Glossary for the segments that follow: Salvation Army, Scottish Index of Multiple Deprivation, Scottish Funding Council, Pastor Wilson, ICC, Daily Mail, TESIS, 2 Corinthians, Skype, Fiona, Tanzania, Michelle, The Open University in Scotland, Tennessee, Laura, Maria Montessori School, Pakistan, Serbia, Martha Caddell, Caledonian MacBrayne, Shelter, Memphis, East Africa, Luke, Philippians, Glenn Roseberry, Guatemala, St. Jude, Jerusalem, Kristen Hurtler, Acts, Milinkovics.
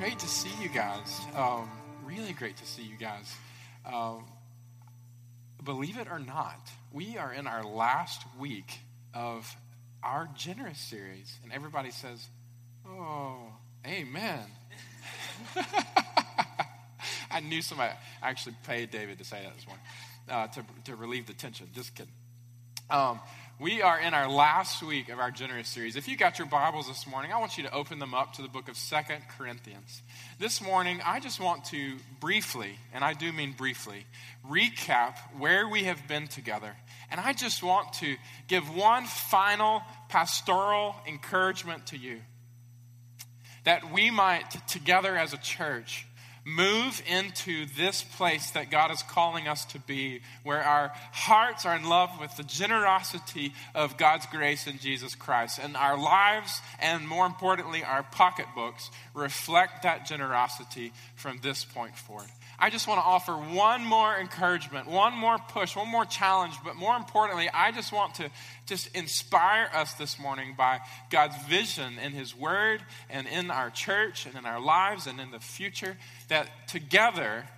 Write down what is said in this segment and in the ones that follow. Great to see you guys. Really great to see you guys. Believe it or not, we are in our last week of our generous series, and everybody says, "Oh, amen." I knew somebody. I actually paid David to say that this morning to relieve the tension. Just kidding. We are in our last week of our generous series. If you got your Bibles this morning, I want you to open them up to the book of 2 Corinthians. This morning, I just want to briefly, and I do mean briefly, recap where we have been together. And I just want to give one final pastoral encouragement to you, that we might, together as a church, move into this place that God is calling us to be, where our hearts are in love with the generosity of God's grace in Jesus Christ. And our lives, and more importantly, our pocketbooks, reflect that generosity from this point forward. I just want to offer one more encouragement, one more push, one more challenge, but more importantly, I just want to inspire us this morning by God's vision in His Word and in our church and in our lives and in the future, that together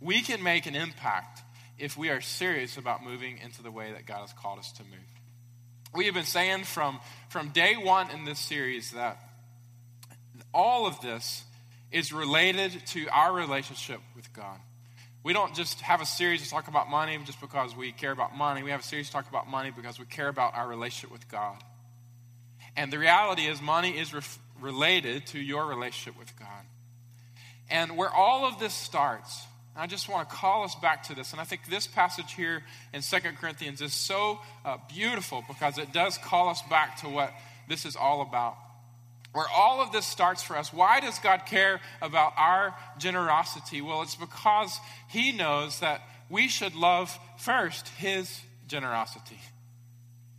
we can make an impact if we are serious about moving into the way that God has called us to move. We have been saying from day one in this series that all of this is related to our relationship with God. We don't just have a series to talk about money just because we care about money. We have a series to talk about money because we care about our relationship with God. And the reality is, money is related to your relationship with God. And where all of this starts, I just want to call us back to this. And I think this passage here in 2 Corinthians is so beautiful because it does call us back to what this is all about. Where all of this starts for us. Why does God care about our generosity? Well, it's because He knows that we should love first His generosity.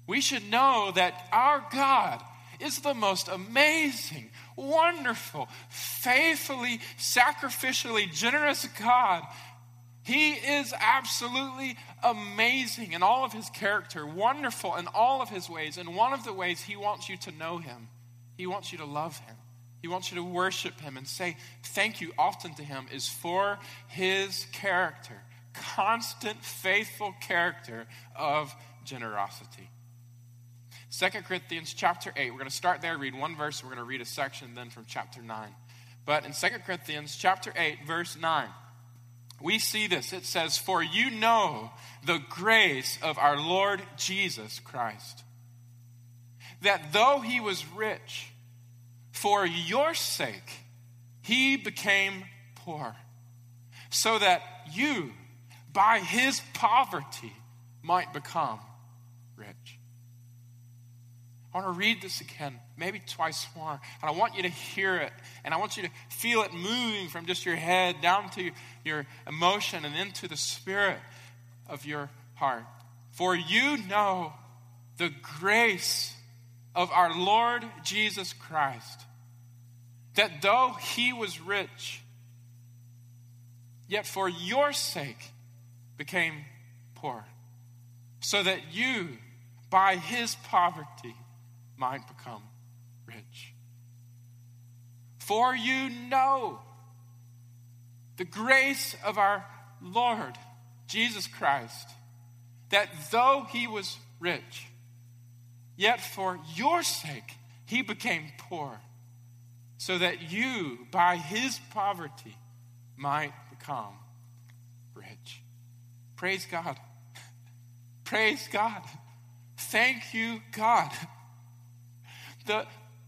We should know that our God is the most amazing, wonderful, faithfully, sacrificially generous God. He is absolutely amazing in all of His character, wonderful in all of His ways. And one of the ways He wants you to know Him, He wants you to love Him, He wants you to worship Him and say thank you often to Him, is for His character, constant, faithful character of generosity. 2 Corinthians chapter 8, we're going to start there, read one verse, and we're going to read a section then from chapter 9. But in 2 Corinthians chapter 8, verse 9, we see this. It says, "For you know the grace of our Lord Jesus Christ, that though He was rich, for your sake He became poor, so that you, by His poverty, might become rich." I want to read this again, maybe twice more, and I want you to hear it, and I want you to feel it moving from just your head down to your emotion and into the spirit of your heart. "For you know the grace of our Lord Jesus Christ, that though He was rich, yet for your sake became poor, so that you, by His poverty, might become rich." For you know the grace of our Lord Jesus Christ, that though He was rich, yet for your sake He became poor, so that you, by His poverty, might become rich. Praise God. Praise God. Thank you, God.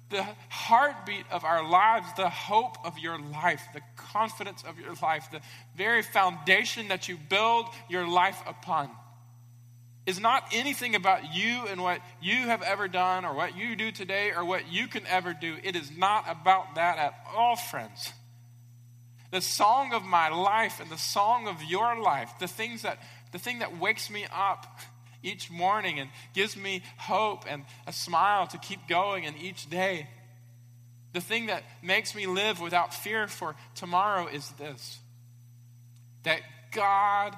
The heartbeat of our lives, the hope of your life, the confidence of your life, the very foundation that you build your life upon, is not anything about you and what you have ever done or what you do today or what you can ever do. It is not about that at all, friends. The song of my life and the song of your life, the thing that wakes me up each morning and gives me hope and a smile to keep going in each day, the thing that makes me live without fear for tomorrow, is this: that God,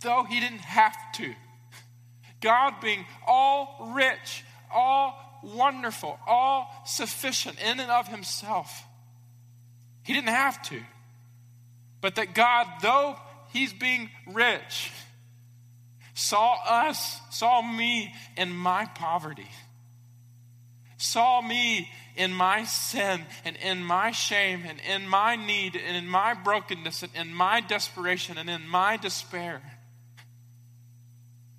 though He didn't have to, God being all rich, all wonderful, all sufficient in and of himself. He didn't have to. But that God, though he's being rich, saw me in my poverty, saw me in my sin and in my shame and in my need and in my brokenness and in my desperation and in my despair,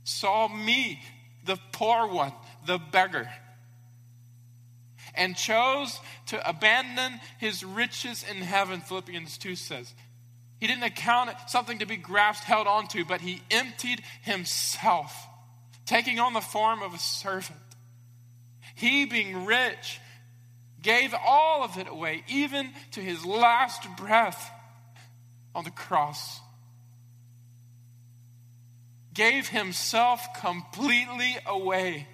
saw me, the poor one, the beggar, and chose to abandon his riches in heaven, Philippians 2 says. He didn't account it something to be grasped, held onto, but he emptied himself, taking on the form of a servant. He, being rich, gave all of it away, even to his last breath on the cross. Gave himself completely away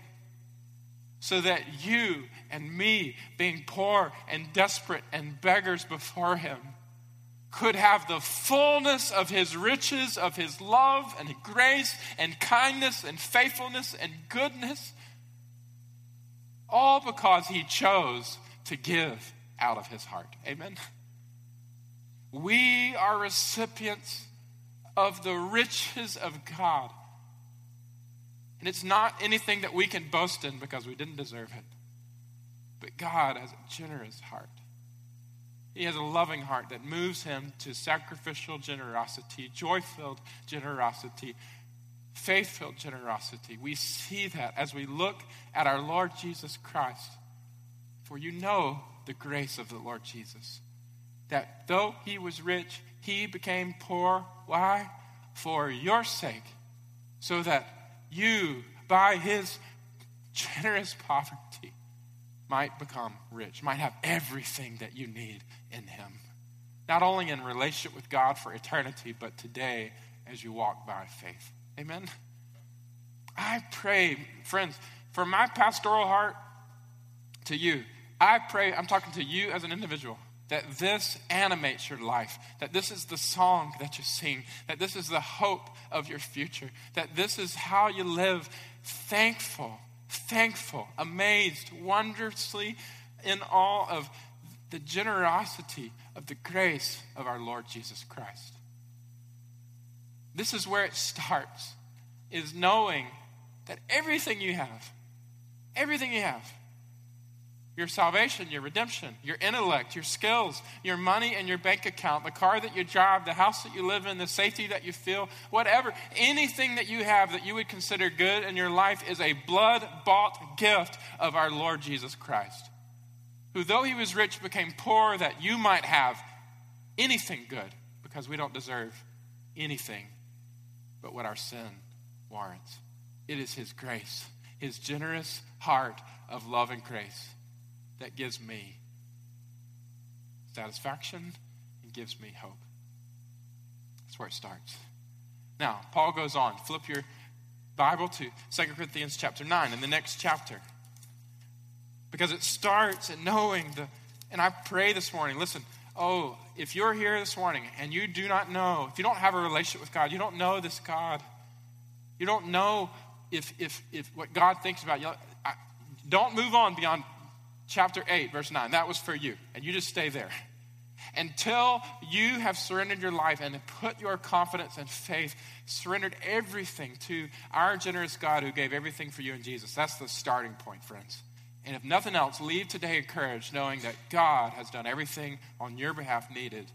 so that you and me, being poor and desperate and beggars before him, could have the fullness of his riches, of his love and grace and kindness and faithfulness and goodness, all because he chose to give out of his heart. Amen. We are recipients of the riches of God. And it's not anything that we can boast in because we didn't deserve it. But God has a generous heart. He has a loving heart that moves him to sacrificial generosity, joy-filled generosity, faith-filled generosity. We see that as we look at our Lord Jesus Christ. For you know the grace of the Lord Jesus, that though he was rich, he became poor. Why? For your sake, so that you, by his generous poverty, might become rich, might have everything that you need in him. Not only in relationship with God for eternity, but today as you walk by faith. Amen? I pray, friends, for my pastoral heart to you. I pray, I'm talking to you as an individual, that this animates your life, that this is the song that you sing, that this is the hope of your future, that this is how you live, thankful, amazed, wondrously in awe of the generosity of the grace of our Lord Jesus Christ. This is where it starts, is knowing that everything you have, your salvation, your redemption, your intellect, your skills, your money and your bank account, the car that you drive, the house that you live in, the safety that you feel, whatever, anything that you have that you would consider good in your life is a blood-bought gift of our Lord Jesus Christ, who though he was rich became poor that you might have anything good, because we don't deserve anything but what our sin warrants. It is his grace, his generous heart of love and grace, that gives me satisfaction and gives me hope. That's where it starts. Now, Paul goes on. Flip your Bible to 2 Corinthians chapter 9 in the next chapter. Because it starts in knowing and I pray this morning, listen, if you're here this morning and you do not know, if you don't have a relationship with God, you don't know this God, you don't know if what God thinks about you, don't move on beyond Chapter 8, verse 9, that was for you. And you just stay there. Until you have surrendered your life and put your confidence and faith, surrendered everything to our generous God who gave everything for you in Jesus. That's the starting point, friends. And if nothing else, leave today encouraged, knowing that God has done everything on your behalf needed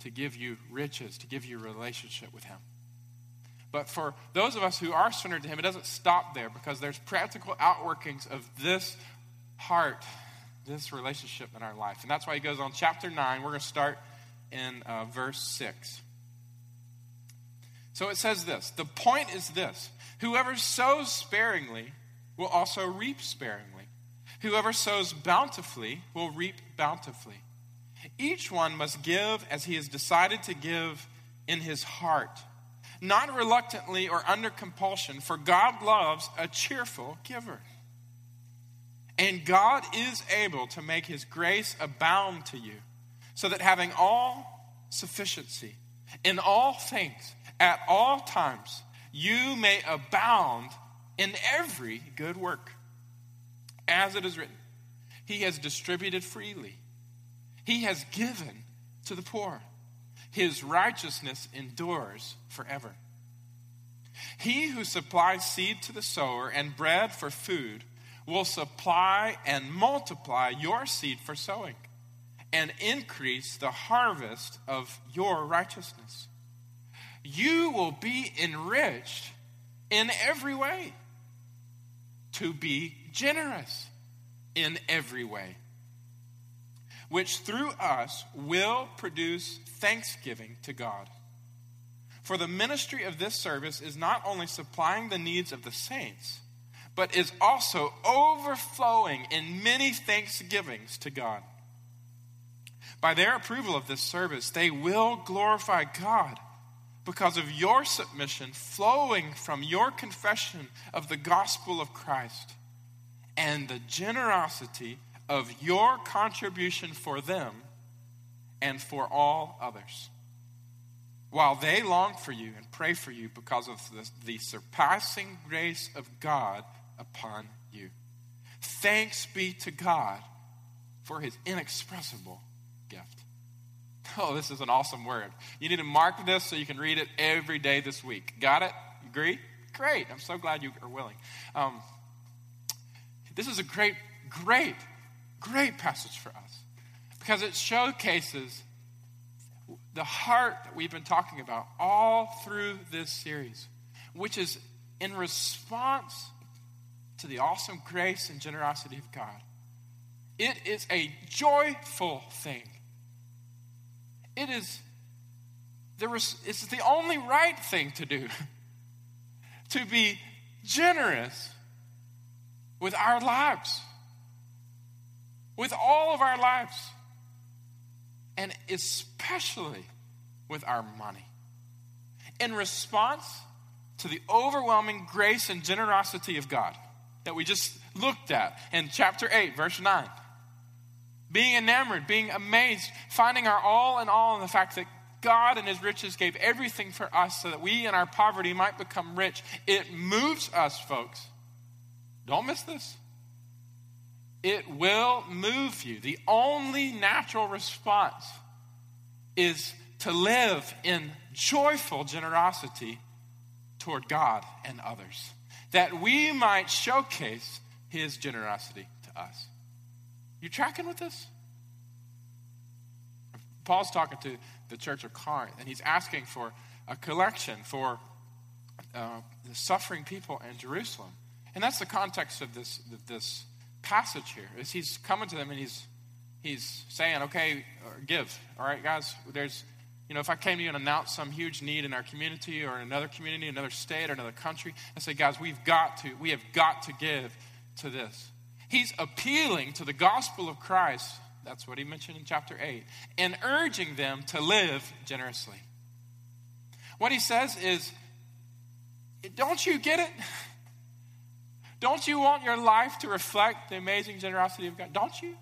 to give you riches, to give you relationship with him. But for those of us who are surrendered to him, it doesn't stop there, because there's practical outworkings of this heart, this relationship in our life. And that's why he goes on chapter 9. We're going to start in verse 6. So it says this. The point is this. Whoever sows sparingly will also reap sparingly. Whoever sows bountifully will reap bountifully. Each one must give as he has decided to give in his heart, not reluctantly or under compulsion, for God loves a cheerful giver. And God is able to make his grace abound to you, so that having all sufficiency in all things at all times, you may abound in every good work. As it is written, he has distributed freely. He has given to the poor. His righteousness endures forever. He who supplies seed to the sower and bread for food will supply and multiply your seed for sowing and increase the harvest of your righteousness. You will be enriched in every way to be generous in every way, which through us will produce thanksgiving to God. For the ministry of this service is not only supplying the needs of the saints, but is also overflowing in many thanksgivings to God. By their approval of this service, they will glorify God because of your submission flowing from your confession of the gospel of Christ and the generosity of your contribution for them and for all others. While they long for you and pray for you because of the surpassing grace of God upon you. Thanks be to God for his inexpressible gift. Oh, this is an awesome word. You need to mark this so you can read it every day this week. Got it? You agree? Great. I'm so glad you are willing. This is a great passage for us because it showcases the heart that we've been talking about all through this series, which is in response to the awesome grace and generosity of God. It is a joyful thing. It's the only right thing to do, to be generous with our lives, with all of our lives. And especially with our money. In response to the overwhelming grace and generosity of God that we just looked at in chapter 8, verse 9. Being enamored, being amazed, finding our all in all in the fact that God in his riches gave everything for us so that we in our poverty might become rich. It moves us, folks. Don't miss this. It will move you. The only natural response is to live in joyful generosity toward God and others, that we might showcase his generosity to us. You tracking with this? Paul's talking to the church of Corinth, and he's asking for a collection for the suffering people in Jerusalem. And that's the context of this passage here is he's coming to them and he's saying, okay, give. All right, guys, if I came to you and announced some huge need in our community or in another community, another state or another country, I say, guys, we have got to give to this. He's appealing to the gospel of Christ. That's what he mentioned in chapter 8 and urging them to live generously. What he says is, don't you get it? Don't you want your life to reflect the amazing generosity of God? Don't you?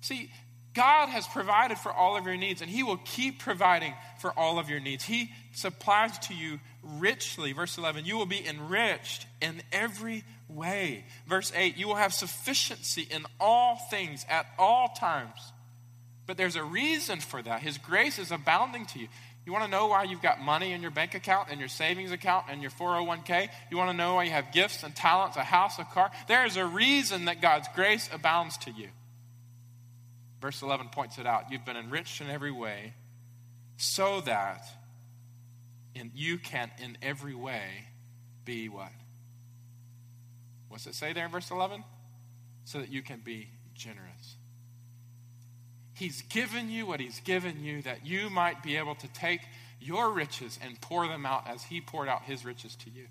See, God has provided for all of your needs, and he will keep providing for all of your needs. He supplies to you richly. Verse 11, you will be enriched in every way. Verse 8, you will have sufficiency in all things at all times. But there's a reason for that. His grace is abounding to you. You want to know why you've got money in your bank account and your savings account and your 401k? You want to know why you have gifts and talents, a house, a car? There is a reason that God's grace abounds to you. Verse 11 points it out. You've been enriched in every way so that you can in every way be what? What's it say there in verse 11? So that you can be generous. He's given you what he's given you that you might be able to take your riches and pour them out as he poured out his riches to you.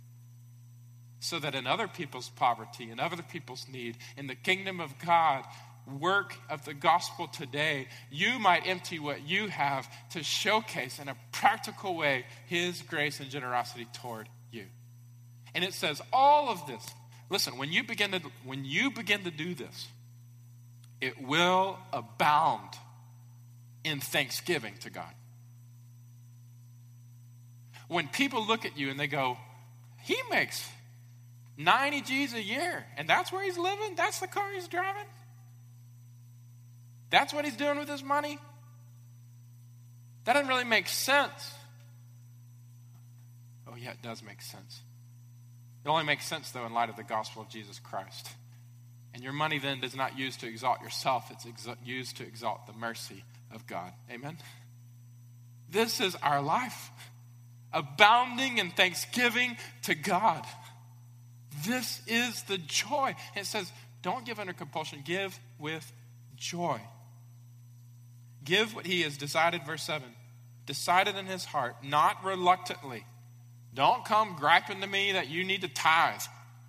So that in other people's poverty, in other people's need, in the kingdom of God, work of the gospel today, you might empty what you have to showcase in a practical way his grace and generosity toward you. And it says all of this. Listen, when you begin to do this, it will abound in thanksgiving to God. When people look at you and they go, he makes 90 G's a year, and that's where he's living? That's the car he's driving? That's what he's doing with his money? That doesn't really make sense. Oh, yeah, it does make sense. It only makes sense, though, in light of the gospel of Jesus Christ. And your money then is not used to exalt yourself. It's used to exalt the mercy of God. Amen? This is our life, abounding in thanksgiving to God. This is the joy. It says, don't give under compulsion. Give with joy. Give what he has decided, verse 7. Decided in his heart, not reluctantly. Don't come griping to me that you need to tithe.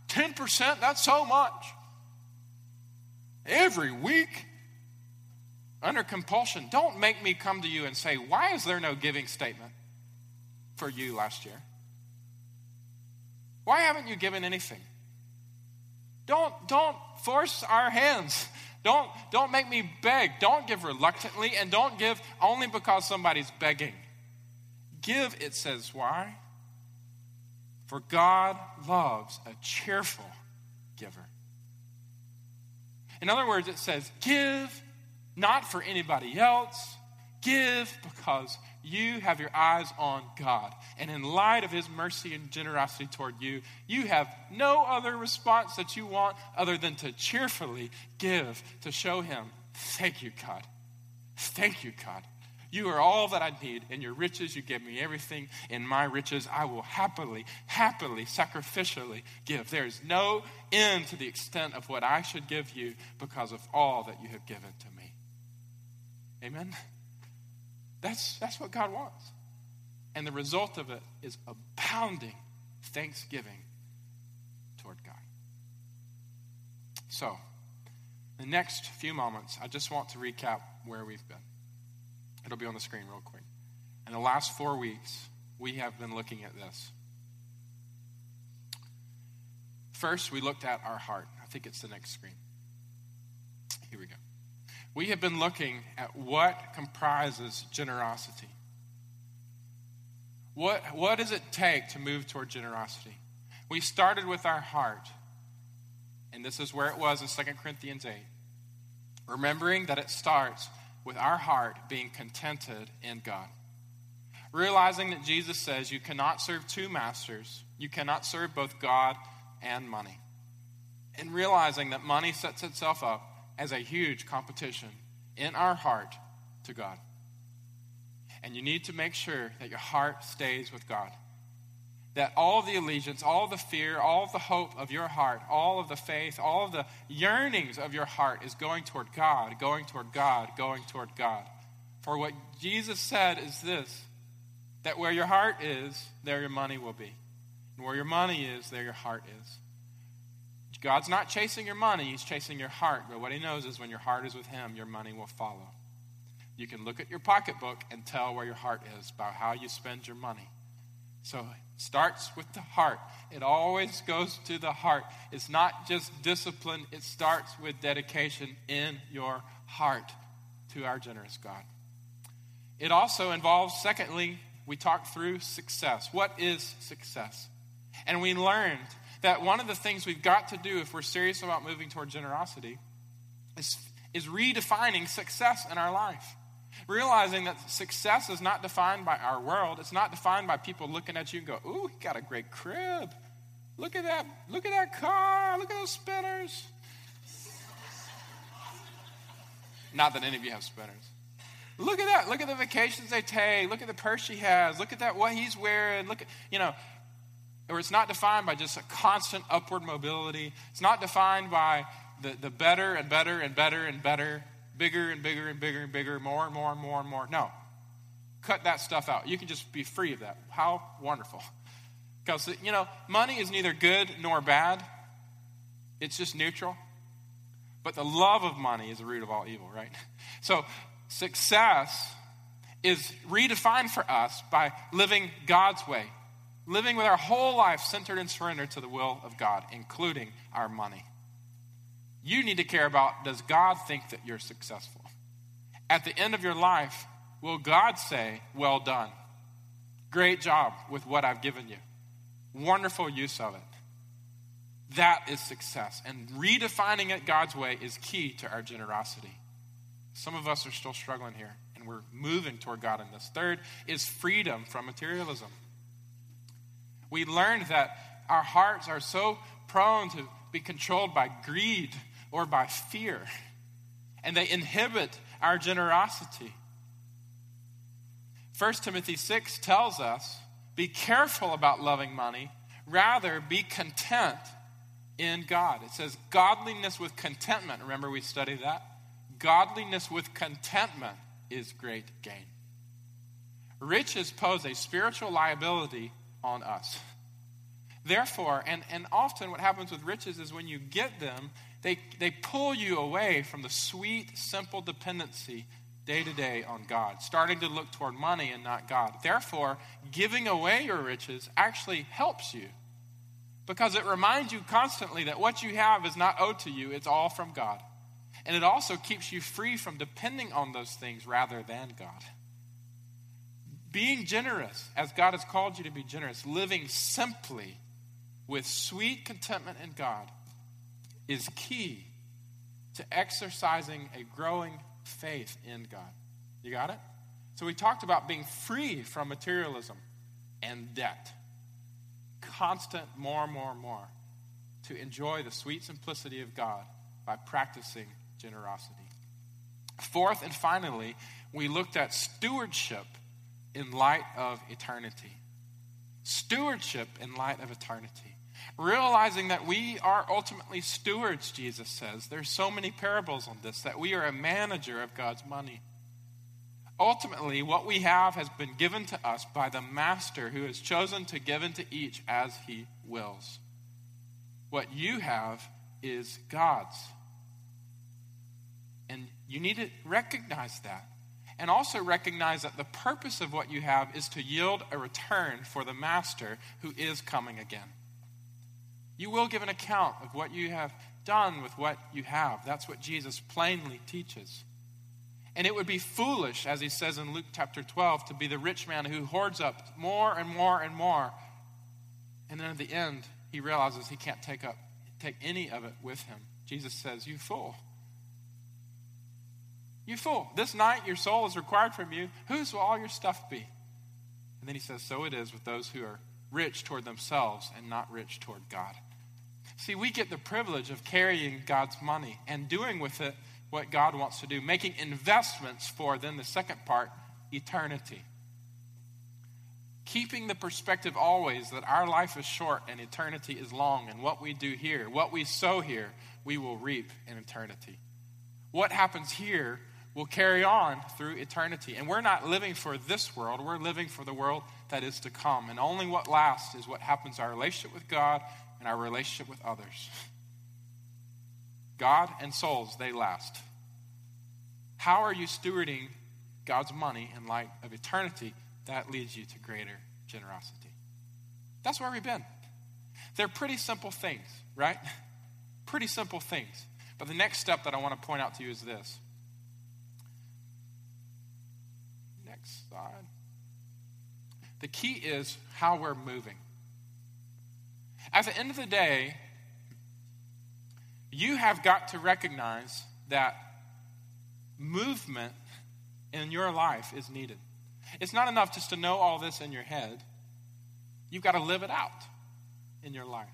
10%, that's so much. Every week, under compulsion. Don't make me come to you and say, why is there no giving statement for you last year? Why haven't you given anything? Don't force our hands. Don't make me beg. Don't give reluctantly, and don't give only because somebody's begging. Give, it says, why? For God loves a cheerful giver. In other words, it says, give not for anybody else. Give because you have your eyes on God. And in light of his mercy and generosity toward you, you have no other response that you want other than to cheerfully give to show him, thank you, God. Thank you, God. You are all that I need. In your riches, you give me everything. In my riches, I will happily, happily, sacrificially give. There is no end to the extent of what I should give you because of all that you have given to me. Amen? That's what God wants. And the result of it is abounding thanksgiving toward God. So, the next few moments, I just want to recap where we've been. It'll be on the screen real quick. In the last 4 weeks, we have been looking at this. First, we looked at our heart. I think it's the next screen. Here we go. We have been looking at what comprises generosity. What does it take to move toward generosity? We started with our heart, and this is where it was in 2 Corinthians 8. Remembering that it starts with our heart being contented in God. Realizing that Jesus says you cannot serve two masters. You cannot serve both God and money. And realizing that money sets itself up as a huge competition in our heart to God. And you need to make sure that your heart stays with God. That all the allegiance, all the fear, all the hope of your heart, all of the faith, all of the yearnings of your heart is going toward God, going toward God, going toward God. For what Jesus said is this, that where your heart is, there your money will be. And where your money is, there your heart is. God's not chasing your money, he's chasing your heart. But what he knows is when your heart is with him, your money will follow. You can look at your pocketbook and tell where your heart is by how you spend your money. So it starts with the heart. It always goes to the heart. It's not just discipline. It starts with dedication in your heart to our generous God. It also involves, secondly, we talked through success. What is success? And we learned that one of the things we've got to do if we're serious about moving toward generosity is redefining success in our life. Realizing that success is not defined by our world. It's not defined by people looking at you and go, ooh, he got a great crib. Look at that car. Look at those spinners. Not that any of you have spinners. Look at that. Look at the vacations they take. Look at the purse she has. Look at that, what he's wearing. Look at, you know. Or it's not defined by just a constant upward mobility. It's not defined by the better and better and better and better, bigger and bigger and bigger and bigger, more and more and more and more. No. Cut that stuff out. You can just be free of that. How wonderful. Because, you know, money is neither good nor bad. It's just neutral. But the love of money is the root of all evil, right? So success is redefined for us by living God's way. Living with our whole life centered and surrendered to the will of God, including our money. You need to care about, does God think that you're successful? At the end of your life, will God say, well done. Great job with what I've given you. Wonderful use of it. That is success. And redefining it God's way is key to our generosity. Some of us are still struggling here, and we're moving toward God in this. Third is freedom from materialism. We learned that our hearts are so prone to be controlled by greed or by fear, and they inhibit our generosity. 1 Timothy 6 tells us, be careful about loving money, rather be content in God. It says godliness with contentment. Remember we studied that? Godliness with contentment is great gain. Riches pose a spiritual liability on us. Therefore, and often what happens with riches is when you get them, they pull you away from the sweet, simple dependency day to day on God, starting to look toward money and not God. Therefore, giving away your riches actually helps you because it reminds you constantly that what you have is not owed to you, it's all from God. And it also keeps you free from depending on those things rather than God. Being generous, as God has called you to be generous, living simply with sweet contentment in God is key to exercising a growing faith in God. You got it? So we talked about being free from materialism and debt. Constant more to enjoy the sweet simplicity of God by practicing generosity. Fourth and finally, we looked at stewardship in light of eternity. Stewardship in light of eternity. Realizing that we are ultimately stewards, Jesus says. There's so many parables on this, that we are a manager of God's money. Ultimately, what we have has been given to us by the master who has chosen to give into each as he wills. What you have is God's. And you need to recognize that. And also recognize that the purpose of what you have is to yield a return for the master who is coming again. You will give an account of what you have done with what you have. That's what Jesus plainly teaches. And it would be foolish, as he says in Luke chapter 12, to be the rich man who hoards up more. And then at the end, he realizes he can't take any of it with him. Jesus says, "You fool. You fool. This night your soul is required from you. Whose will all your stuff be?" And then he says, "So it is with those who are rich toward themselves and not rich toward God." See, we get the privilege of carrying God's money and doing with it what God wants to do, making investments for, then the second part, eternity. Keeping the perspective always that our life is short and eternity is long, and what we do here, what we sow here, we will reap in eternity. What happens here will carry on through eternity. And we're not living for this world, we're living for the world that is to come. And only what lasts is what happens to our relationship with God and our relationship with others. God and souls, they last. How are you stewarding God's money in light of eternity? That leads you to greater generosity. That's where we've been. They're pretty simple things, right? Pretty simple things. But the next step that I want to point out to you is this. Next slide. The key is how we're moving. At the end of the day, you have got to recognize that movement in your life is needed. It's not enough just to know all this in your head. You've got to live it out in your life.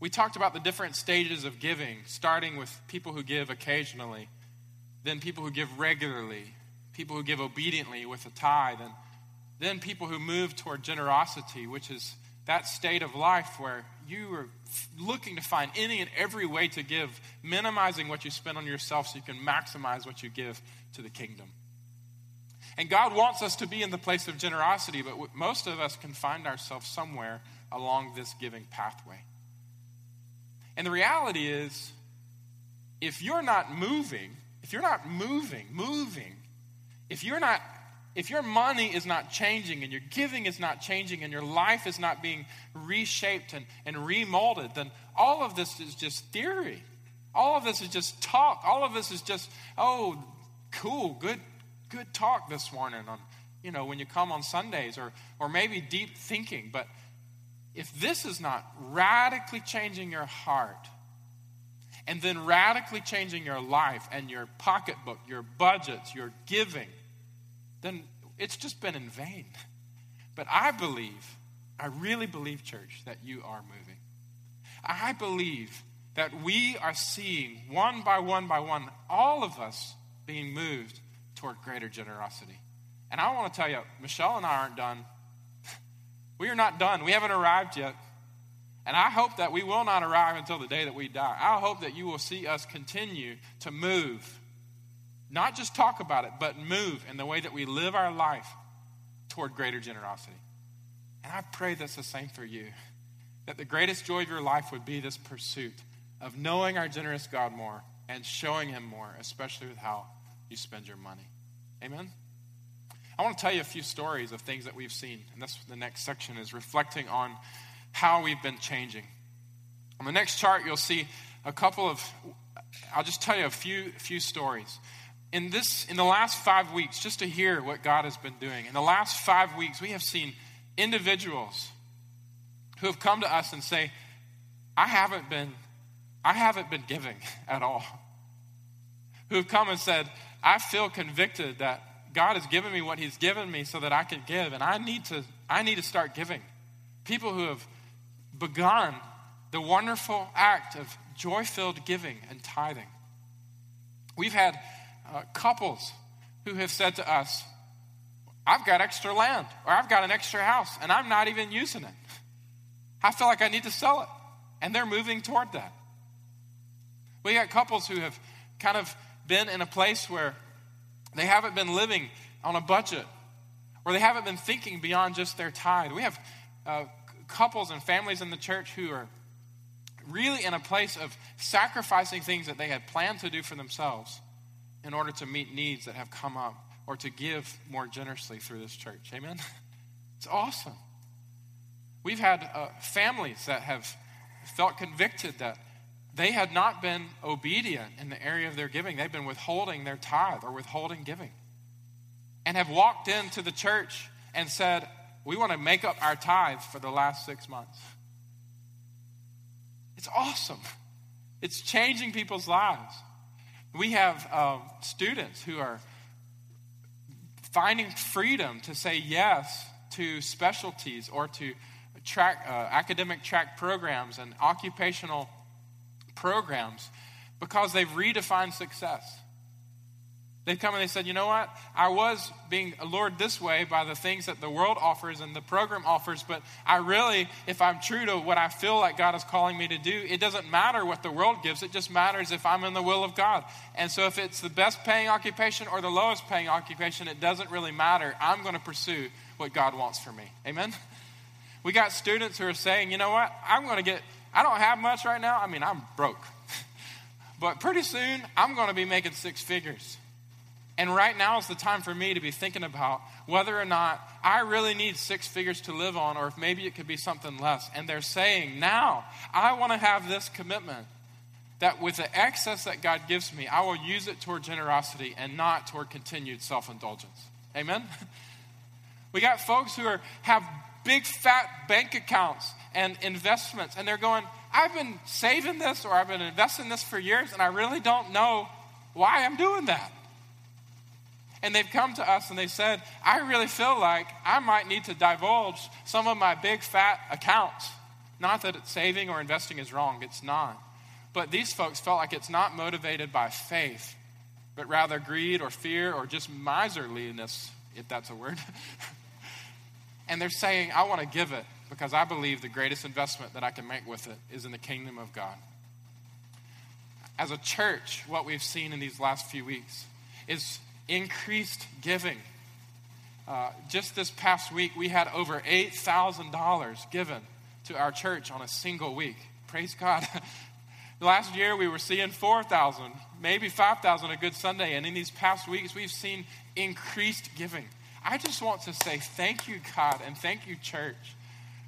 We talked about the different stages of giving, starting with people who give occasionally, then people who give regularly, people who give obediently with a tithe, and then people who move toward generosity, which is that state of life where you are looking to find any and every way to give, minimizing what you spend on yourself so you can maximize what you give to the kingdom. And God wants us to be in the place of generosity, but most of us can find ourselves somewhere along this giving pathway. And the reality is, if you're not moving, if your money is not changing and your giving is not changing and your life is not being reshaped and remolded, then all of this is just theory. All of this is just talk. All of this is just, oh, cool, good talk this morning on, when you come on Sundays or maybe deep thinking. But if this is not radically changing your heart and then radically changing your life and your pocketbook, your budgets, your giving, then it's just been in vain. But I really believe, church, that you are moving. I believe that we are seeing one by one, all of us being moved toward greater generosity. And I want to tell you, Michelle and I aren't done. We are not done. We haven't arrived yet. And I hope that we will not arrive until the day that we die. I hope that you will see us continue to move. Not just talk about it, but move in the way that we live our life toward greater generosity. And I pray that's the same for you. That the greatest joy of your life would be this pursuit of knowing our generous God more and showing him more, especially with how you spend your money. Amen? I want to tell you a few stories of things that we've seen. And that's the next section is reflecting on how we've been changing. On the next chart, you'll see a couple of, I'll just tell you a few stories. In the last 5 weeks, just to hear what God has been doing, in the last 5 weeks, we have seen individuals who have come to us and say, I haven't been giving at all. Who have come and said, I feel convicted that God has given me what he's given me so that I can give, and I need to start giving. People who have begun the wonderful act of joy-filled giving and tithing. We've had couples who have said to us, I've got extra land, or I've got an extra house, and I'm not even using it. I feel like I need to sell it. And they're moving toward that. We got couples who have kind of been in a place where they haven't been living on a budget, or they haven't been thinking beyond just their tithe. We have couples and families in the church who are really in a place of sacrificing things that they had planned to do for themselves in order to meet needs that have come up or to give more generously through this church. Amen? It's awesome. We've had families that have felt convicted that they had not been obedient in the area of their giving. They've been withholding their tithe or withholding giving, and have walked into the church and said, we want to make up our tithe for the last 6 months. It's awesome. It's changing people's lives. We have students who are finding freedom to say yes to specialties or to academic track programs and occupational programs because they've redefined success. They've come and they said, you know what? I was being allured this way by the things that the world offers and the program offers, but I really, if I'm true to what I feel like God is calling me to do, it doesn't matter what the world gives. It just matters if I'm in the will of God. And so if it's the best paying occupation or the lowest paying occupation, it doesn't really matter. I'm going to pursue what God wants for me. Amen? We got students who are saying, you know what? I don't have much right now. I mean, I'm broke. But pretty soon, I'm going to be making six figures. And right now is the time for me to be thinking about whether or not I really need six figures to live on, or if maybe it could be something less. And they're saying, now, I want to have this commitment that with the excess that God gives me, I will use it toward generosity and not toward continued self-indulgence. Amen? We got folks who have big fat bank accounts and investments, and they're going, I've been saving this or I've been investing this for years, and I really don't know why I'm doing that. And they've come to us and they said, I really feel like I might need to divulge some of my big fat accounts. Not that it's saving or investing is wrong, it's not. But these folks felt like it's not motivated by faith, but rather greed or fear or just miserliness, if that's a word. And they're saying, I want to give it because I believe the greatest investment that I can make with it is in the kingdom of God. As a church, what we've seen in these last few weeks is increased giving. Just this past week, we had over $8,000 given to our church on a single week. Praise God. Last year, we were seeing 4,000, maybe 5,000 a good Sunday. And in these past weeks, we've seen increased giving. I just want to say thank you, God, and thank you, church,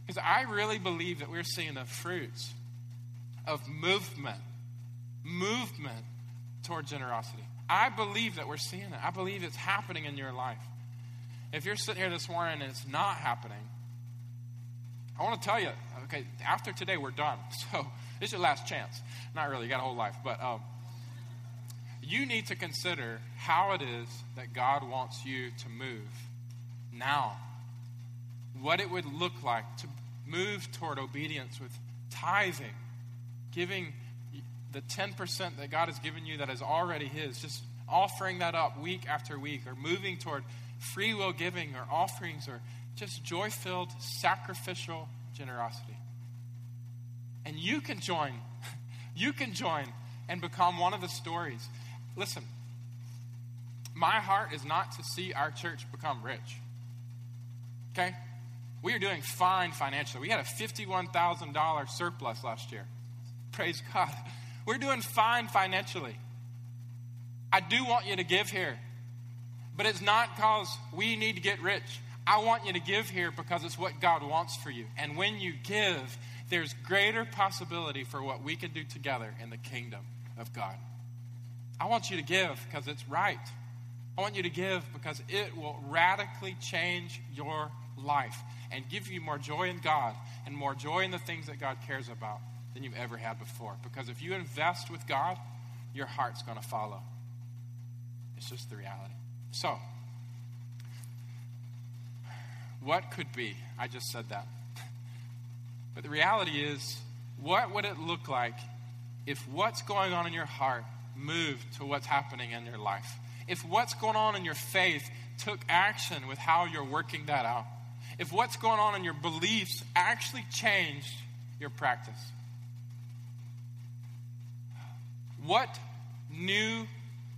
because I really believe that we're seeing the fruits of movement toward generosity. I believe that we're seeing it. I believe it's happening in your life. If you're sitting here this morning and it's not happening, I want to tell you, okay, after today we're done. So this is your last chance. Not really, you got a whole life. But you need to consider how it is that God wants you to move now. What it would look like to move toward obedience with tithing, giving the 10% that God has given you that is already his, just offering that up week after week, or moving toward free will giving or offerings, or just joy-filled, sacrificial generosity. And you can join and become one of the stories. Listen, my heart is not to see our church become rich. Okay? We are doing fine financially. We had a $51,000 surplus last year. Praise God. We're doing fine financially. I do want you to give here, but it's not because we need to get rich. I want you to give here because it's what God wants for you. And when you give, there's greater possibility for what we can do together in the kingdom of God. I want you to give because it's right. I want you to give because it will radically change your life and give you more joy in God and more joy in the things that God cares about than you've ever had before. Because if you invest with God, your heart's going to follow. It's just the reality. So, what could be? I just said that. But the reality is, what would it look like if what's going on in your heart moved to what's happening in your life? If what's going on in your faith took action with how you're working that out? If what's going on in your beliefs actually changed your practice? What new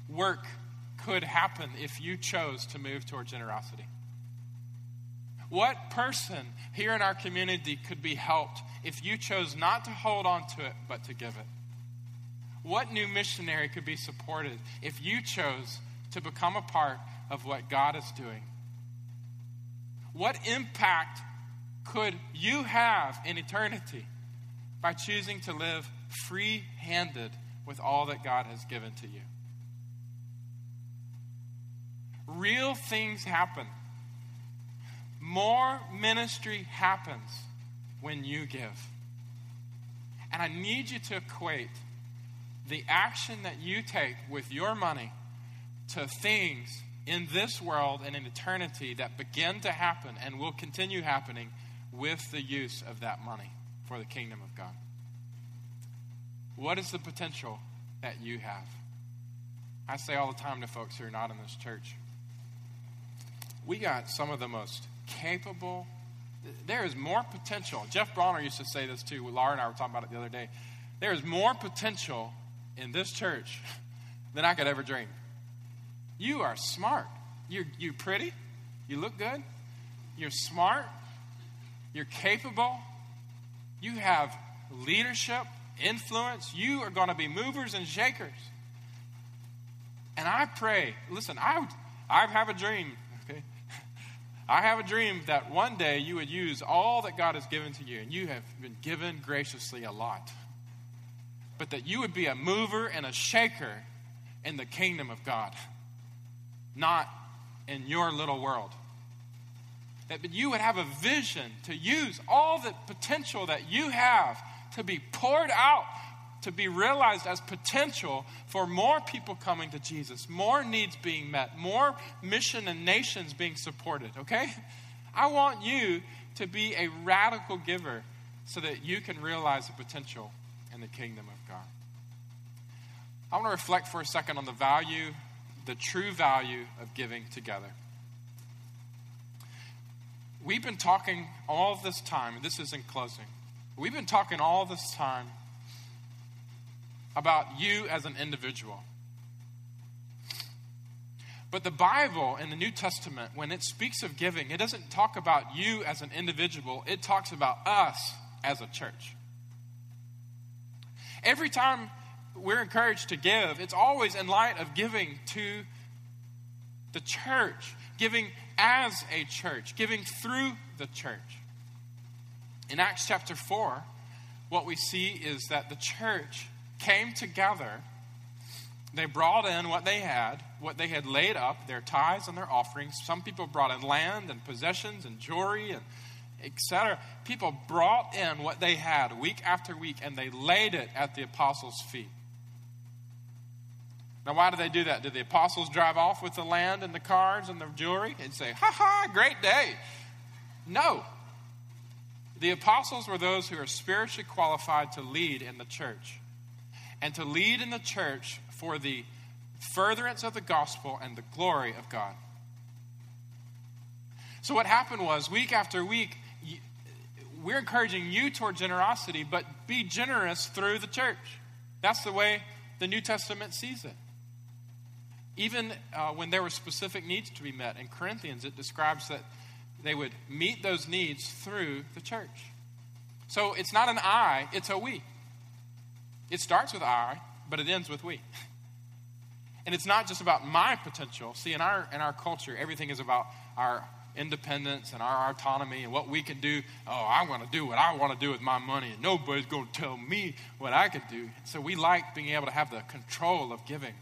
work could happen if you chose to move toward generosity? What person here in our community could be helped if you chose not to hold on to it, but to give it? What new missionary could be supported if you chose to become a part of what God is doing? What impact could you have in eternity by choosing to live free-handed with all that God has given to you? Real things happen. More ministry happens when you give. And I need you to equate the action that you take with your money to things in this world and in eternity that begin to happen and will continue happening with the use of that money for the kingdom of God. What is the potential that you have? I say all the time to folks who are not in this church, we got some of the most capable, there is more potential. Jeff Bronner used to say this too. Laura and I were talking about it the other day. There is more potential in this church than I could ever dream. You are smart. You're pretty. You look good. You're smart. You're capable. You have leadership, influence. You are going to be movers and shakers. And I pray, listen, I have a dream, okay? I have a dream that one day you would use all that God has given to you, and you have been given graciously a lot, but that you would be a mover and a shaker in the kingdom of God, not in your little world. That you would have a vision to use all the potential that you have to be poured out, to be realized as potential for more people coming to Jesus, more needs being met, more mission and nations being supported, okay? I want you to be a radical giver so that you can realize the potential in the kingdom of God. I want to reflect for a second on the true value of giving together. We've been talking all this time, and this is in closing, we've been talking all this time about you as an individual. But the Bible in the New Testament, when it speaks of giving, it doesn't talk about you as an individual. It talks about us as a church. Every time we're encouraged to give, it's always in light of giving to the church, giving as a church, giving through the church. In Acts chapter 4, what we see is that the church came together, they brought in what they had laid up, their tithes and their offerings. Some people brought in land and possessions and jewelry and etc. People brought in what they had week after week, and they laid it at the apostles' feet. Now, why do they do that? Did the apostles drive off with the land and the cars and the jewelry and say, ha ha, great day? No. The apostles were those who are spiritually qualified to lead in the church, and to lead in the church for the furtherance of the gospel and the glory of God. So what happened was, week after week, we're encouraging you toward generosity, but be generous through the church. That's the way the New Testament sees it. Even when there were specific needs to be met, in Corinthians it describes that they would meet those needs through the church. So it's not an I, it's a we. It starts with I, but it ends with we. And it's not just about my potential. See, in our culture, everything is about our independence and our autonomy and what we can do. Oh, I want to do what I want to do with my money, and nobody's going to tell me what I can do. So we like being able to have the control of giving.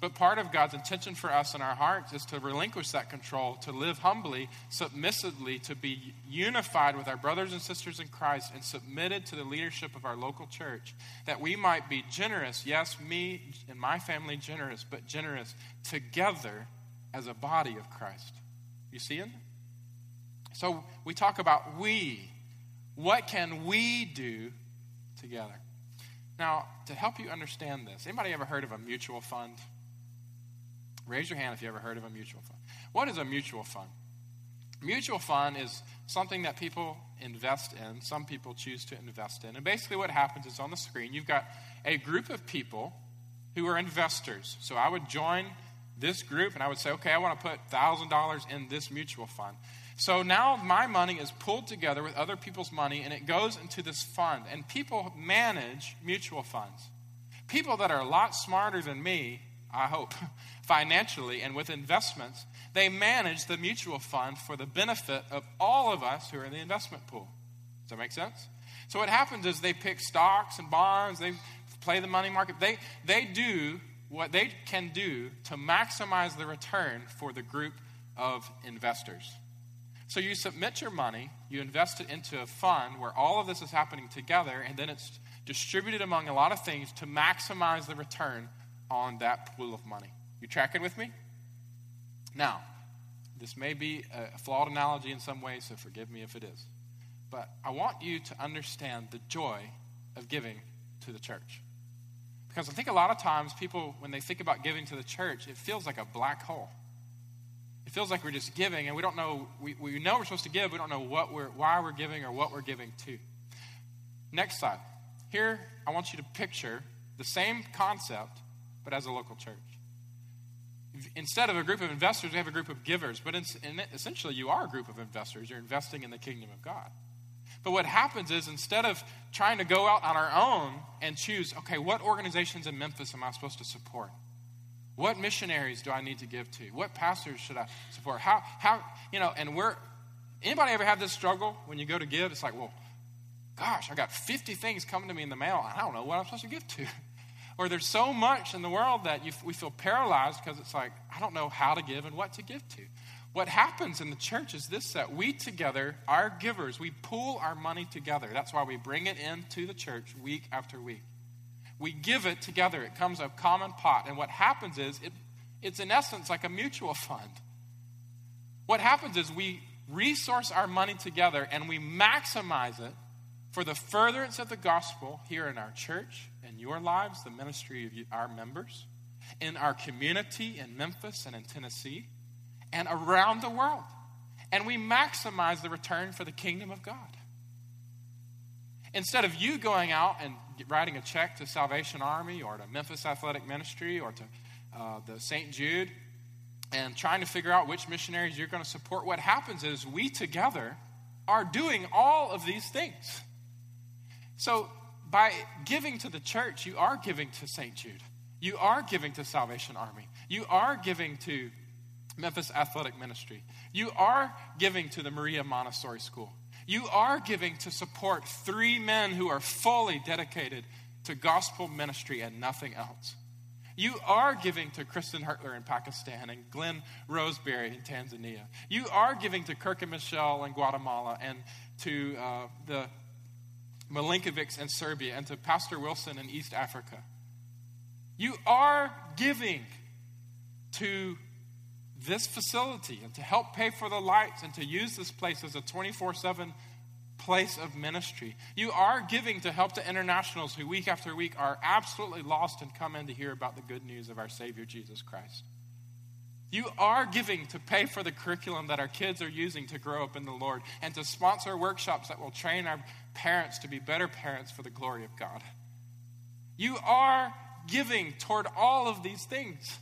But part of God's intention for us in our hearts is to relinquish that control, to live humbly, submissively, to be unified with our brothers and sisters in Christ and submitted to the leadership of our local church, that we might be generous, yes, me and my family generous, but generous together as a body of Christ. You see it? So we talk about we. What can we do together? Now, to help you understand this, anybody ever heard of a mutual fund? Raise your hand if you ever heard of a mutual fund. What is a mutual fund? Mutual fund is something that people invest in. Some people choose to invest in. And basically what happens is, on the screen, you've got a group of people who are investors. So I would join this group, and I would say, okay, I want to put $1,000 in this mutual fund. So now my money is pulled together with other people's money, and it goes into this fund. And people manage mutual funds. People that are a lot smarter than me, I hope, financially and with investments, they manage the mutual fund for the benefit of all of us who are in the investment pool. Does that make sense? So what happens is, they pick stocks and bonds. They play the money market. They do what they can do to maximize the return for the group of investors. So you submit your money, you invest it into a fund where all of this is happening together, and then it's distributed among a lot of things to maximize the return on that pool of money. You tracking with me? Now, this may be a flawed analogy in some way, so forgive me if it is. But I want you to understand the joy of giving to the church. Because I think a lot of times people, when they think about giving to the church, it feels like a black hole. It feels like we're just giving, and we don't know, we know we're supposed to give, we don't know why we're giving or what we're giving to. Next slide. Here, I want you to picture the same concept, but as a local church. Instead of a group of investors, we have a group of givers, but essentially you are a group of investors. You're investing in the kingdom of God. But what happens is, instead of trying to go out on our own and choose, okay, what organizations in Memphis am I supposed to support? What missionaries do I need to give to? What pastors should I support? Anybody ever have this struggle when you go to give? It's like, well, gosh, I got 50 things coming to me in the mail. I don't know what I'm supposed to give to. Or there's so much in the world that we feel paralyzed because it's like, I don't know how to give and what to give to. What happens in the church is this, that we together, our givers, we pool our money together. That's why we bring it into the church week after week. We give it together. It comes a common pot. And what happens is, it's in essence like a mutual fund. What happens is, we resource our money together and we maximize it for the furtherance of the gospel here in our church, in your lives, the ministry of our members, in our community in Memphis and in Tennessee, and around the world. And we maximize the return for the kingdom of God. Instead of you going out and writing a check to Salvation Army or to Memphis Athletic Ministry or to the St. Jude and trying to figure out which missionaries you're going to support, what happens is, we together are doing all of these things. So by giving to the church, you are giving to St. Jude. You are giving to Salvation Army. You are giving to Memphis Athletic Ministry. You are giving to the Maria Montessori School. You are giving to support 3 men who are fully dedicated to gospel ministry and nothing else. You are giving to Kristen Hurtler in Pakistan and Glenn Roseberry in Tanzania. You are giving to Kirk and Michelle in Guatemala and to the Milinkovics in Serbia and to Pastor Wilson in East Africa. You are giving to this facility and to help pay for the lights and to use this place as a 24/7 place of ministry. You are giving to help the internationals who week after week are absolutely lost and come in to hear about the good news of our Savior Jesus Christ. You are giving to pay for the curriculum that our kids are using to grow up in the Lord and to sponsor workshops that will train our parents to be better parents for the glory of God. You are giving toward all of these things.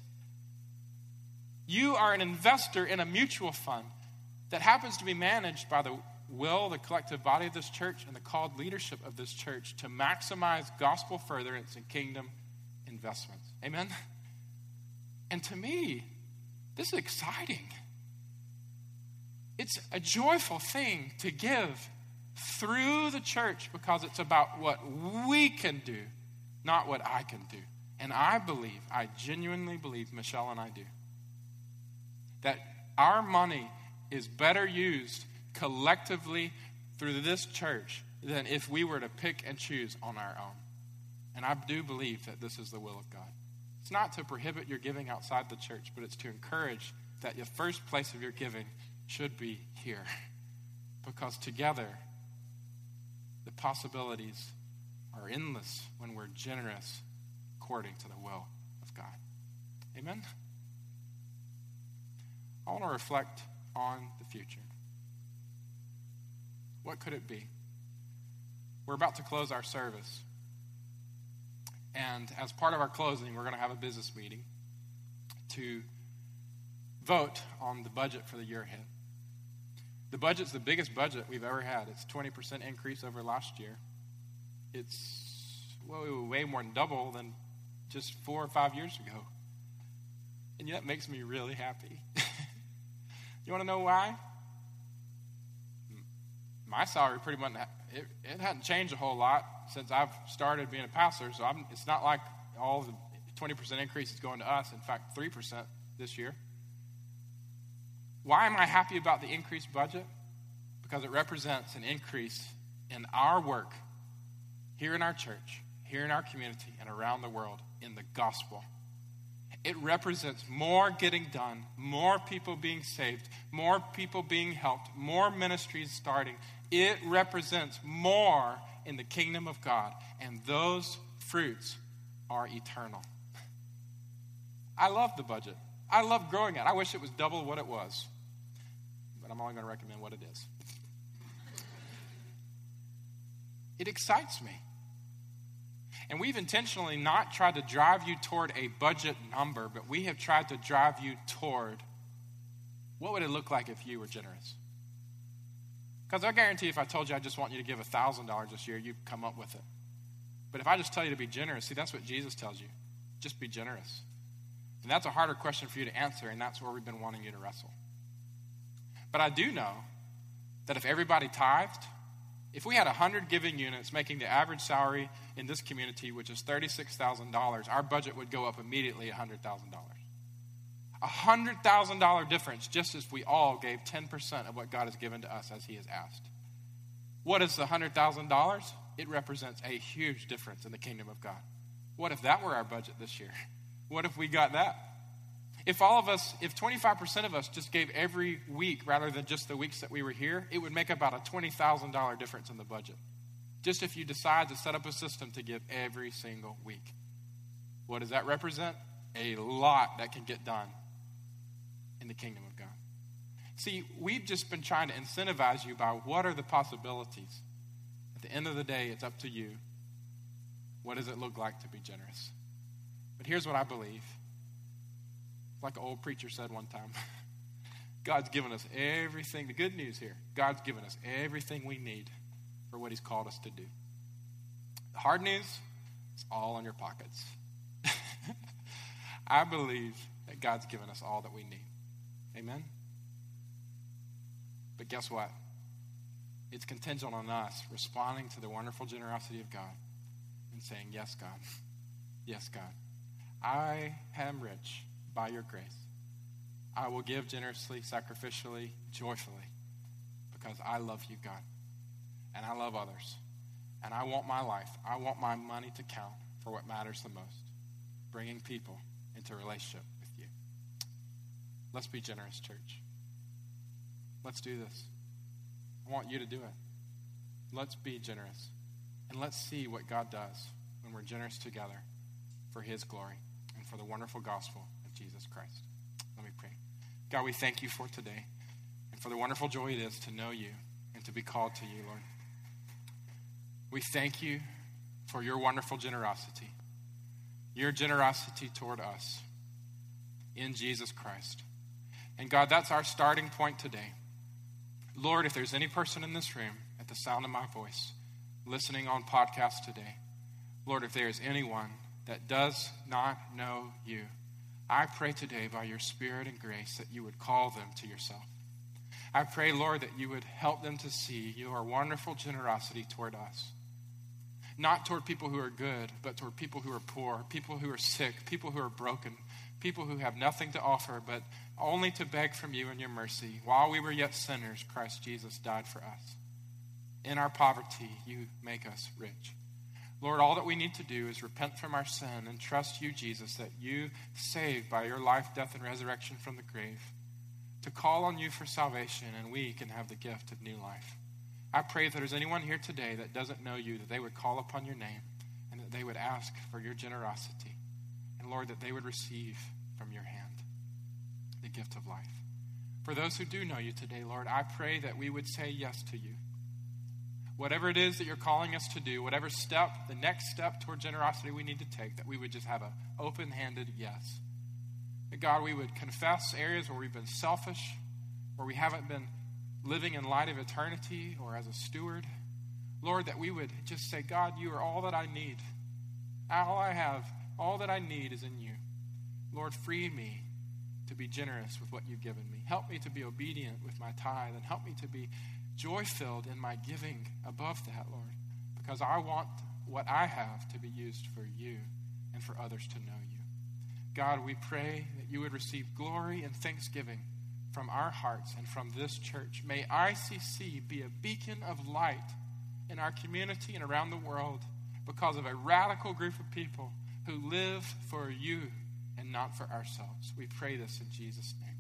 You are an investor in a mutual fund that happens to be managed by the will, the collective body of this church, and the called leadership of this church to maximize gospel furtherance and kingdom investments. Amen? And to me, this is exciting. It's a joyful thing to give through the church because it's about what we can do, not what I can do. And I genuinely believe, Michelle and I do, that our money is better used collectively through this church than if we were to pick and choose on our own. And I do believe that this is the will of God. It's not to prohibit your giving outside the church, but it's to encourage that the first place of your giving should be here. Because together, the possibilities are endless when we're generous according to the will of God. Amen? I want to reflect on the future. What could it be? We're about to close our service. And as part of our closing, we're going to have a business meeting to vote on the budget for the year ahead. The budget's the biggest budget we've ever had. It's 20% increase over last year. It's way more than double than just 4 or 5 years ago. And that makes me really happy. You want to know why? My salary pretty much, it hadn't changed a whole lot since I've started being a pastor. So it's not like all the 20% increase is going to us. In fact, 3% this year. Why am I happy about the increased budget? Because it represents an increase in our work here in our church, here in our community, and around the world in the gospel. It represents more getting done, more people being saved, more people being helped, more ministries starting. It represents more in the kingdom of God, and those fruits are eternal. I love the budget. I love growing it. I wish it was double what it was, but I'm only going to recommend what it is. It excites me. And we've intentionally not tried to drive you toward a budget number, but we have tried to drive you toward what would it look like if you were generous? Because I guarantee if I told you I just want you to give $1,000 this year, you'd come up with it. But if I just tell you to be generous, see, that's what Jesus tells you. Just be generous. And that's a harder question for you to answer, and that's where we've been wanting you to wrestle. But I do know that if everybody tithed, if we had 100 giving units making the average salary in this community, which is $36,000, our budget would go up immediately $100,000. $100,000 difference just as we all gave 10% of what God has given to us as he has asked. What is the $100,000? It represents a huge difference in the kingdom of God. What if that were our budget this year? What if we got that? If all of us, if 25% of us just gave every week rather than just the weeks that we were here, it would make about a $20,000 difference in the budget. Just if you decide to set up a system to give every single week. What does that represent? A lot that can get done in the kingdom of God. See, we've just been trying to incentivize you by what are the possibilities. At the end of the day, it's up to you. What does it look like to be generous? But here's what I believe. Like an old preacher said one time, God's given us everything, the good news here, God's given us everything we need for what he's called us to do. The hard news, it's all in your pockets. I believe that God's given us all that we need. Amen? But guess what? It's contingent on us responding to the wonderful generosity of God and saying, yes, God. Yes, God. I am rich by your grace. I will give generously, sacrificially, joyfully, because I love you, God, and I love others. And I want my life, I want my money to count for what matters the most, bringing people into a relationship with you. Let's be generous, church. Let's do this. I want you to do it. Let's be generous, and let's see what God does when we're generous together for his glory and for the wonderful gospel of Jesus Christ. Let me pray. God, we thank you for today and for the wonderful joy it is to know you and to be called to you, Lord. We thank you for your wonderful generosity, your generosity toward us in Jesus Christ. And God, that's our starting point today. Lord, if there's any person in this room at the sound of my voice listening on podcast today, Lord, if there is anyone that does not know you, I pray today by your Spirit and grace that you would call them to yourself. I pray, Lord, that you would help them to see your wonderful generosity toward us. Not toward people who are good, but toward people who are poor, people who are sick, people who are broken, people who have nothing to offer, but only to beg from you in your mercy. While we were yet sinners, Christ Jesus died for us. In our poverty, you make us rich. Lord, all that we need to do is repent from our sin and trust you, Jesus, that you saved by your life, death, and resurrection from the grave, to call on you for salvation, and we can have the gift of new life. I pray if there's anyone here today that doesn't know you, that they would call upon your name and that they would ask for your generosity. And Lord, that they would receive from your hand the gift of life. For those who do know you today, Lord, I pray that we would say yes to you. Whatever it is that you're calling us to do, whatever step, the next step toward generosity we need to take, that we would just have an open-handed yes. That God, we would confess areas where we've been selfish, where we haven't been living in light of eternity or as a steward. Lord, that we would just say, God, you are all that I need. All I have, all that I need is in you. Lord, free me to be generous with what you've given me. Help me to be obedient with my tithe, and help me to be joy-filled in my giving above that, Lord, because I want what I have to be used for you and for others to know you. God, we pray that you would receive glory and thanksgiving from our hearts and from this church. May ICC be a beacon of light in our community and around the world because of a radical group of people who live for you and not for ourselves. We pray this in Jesus' name.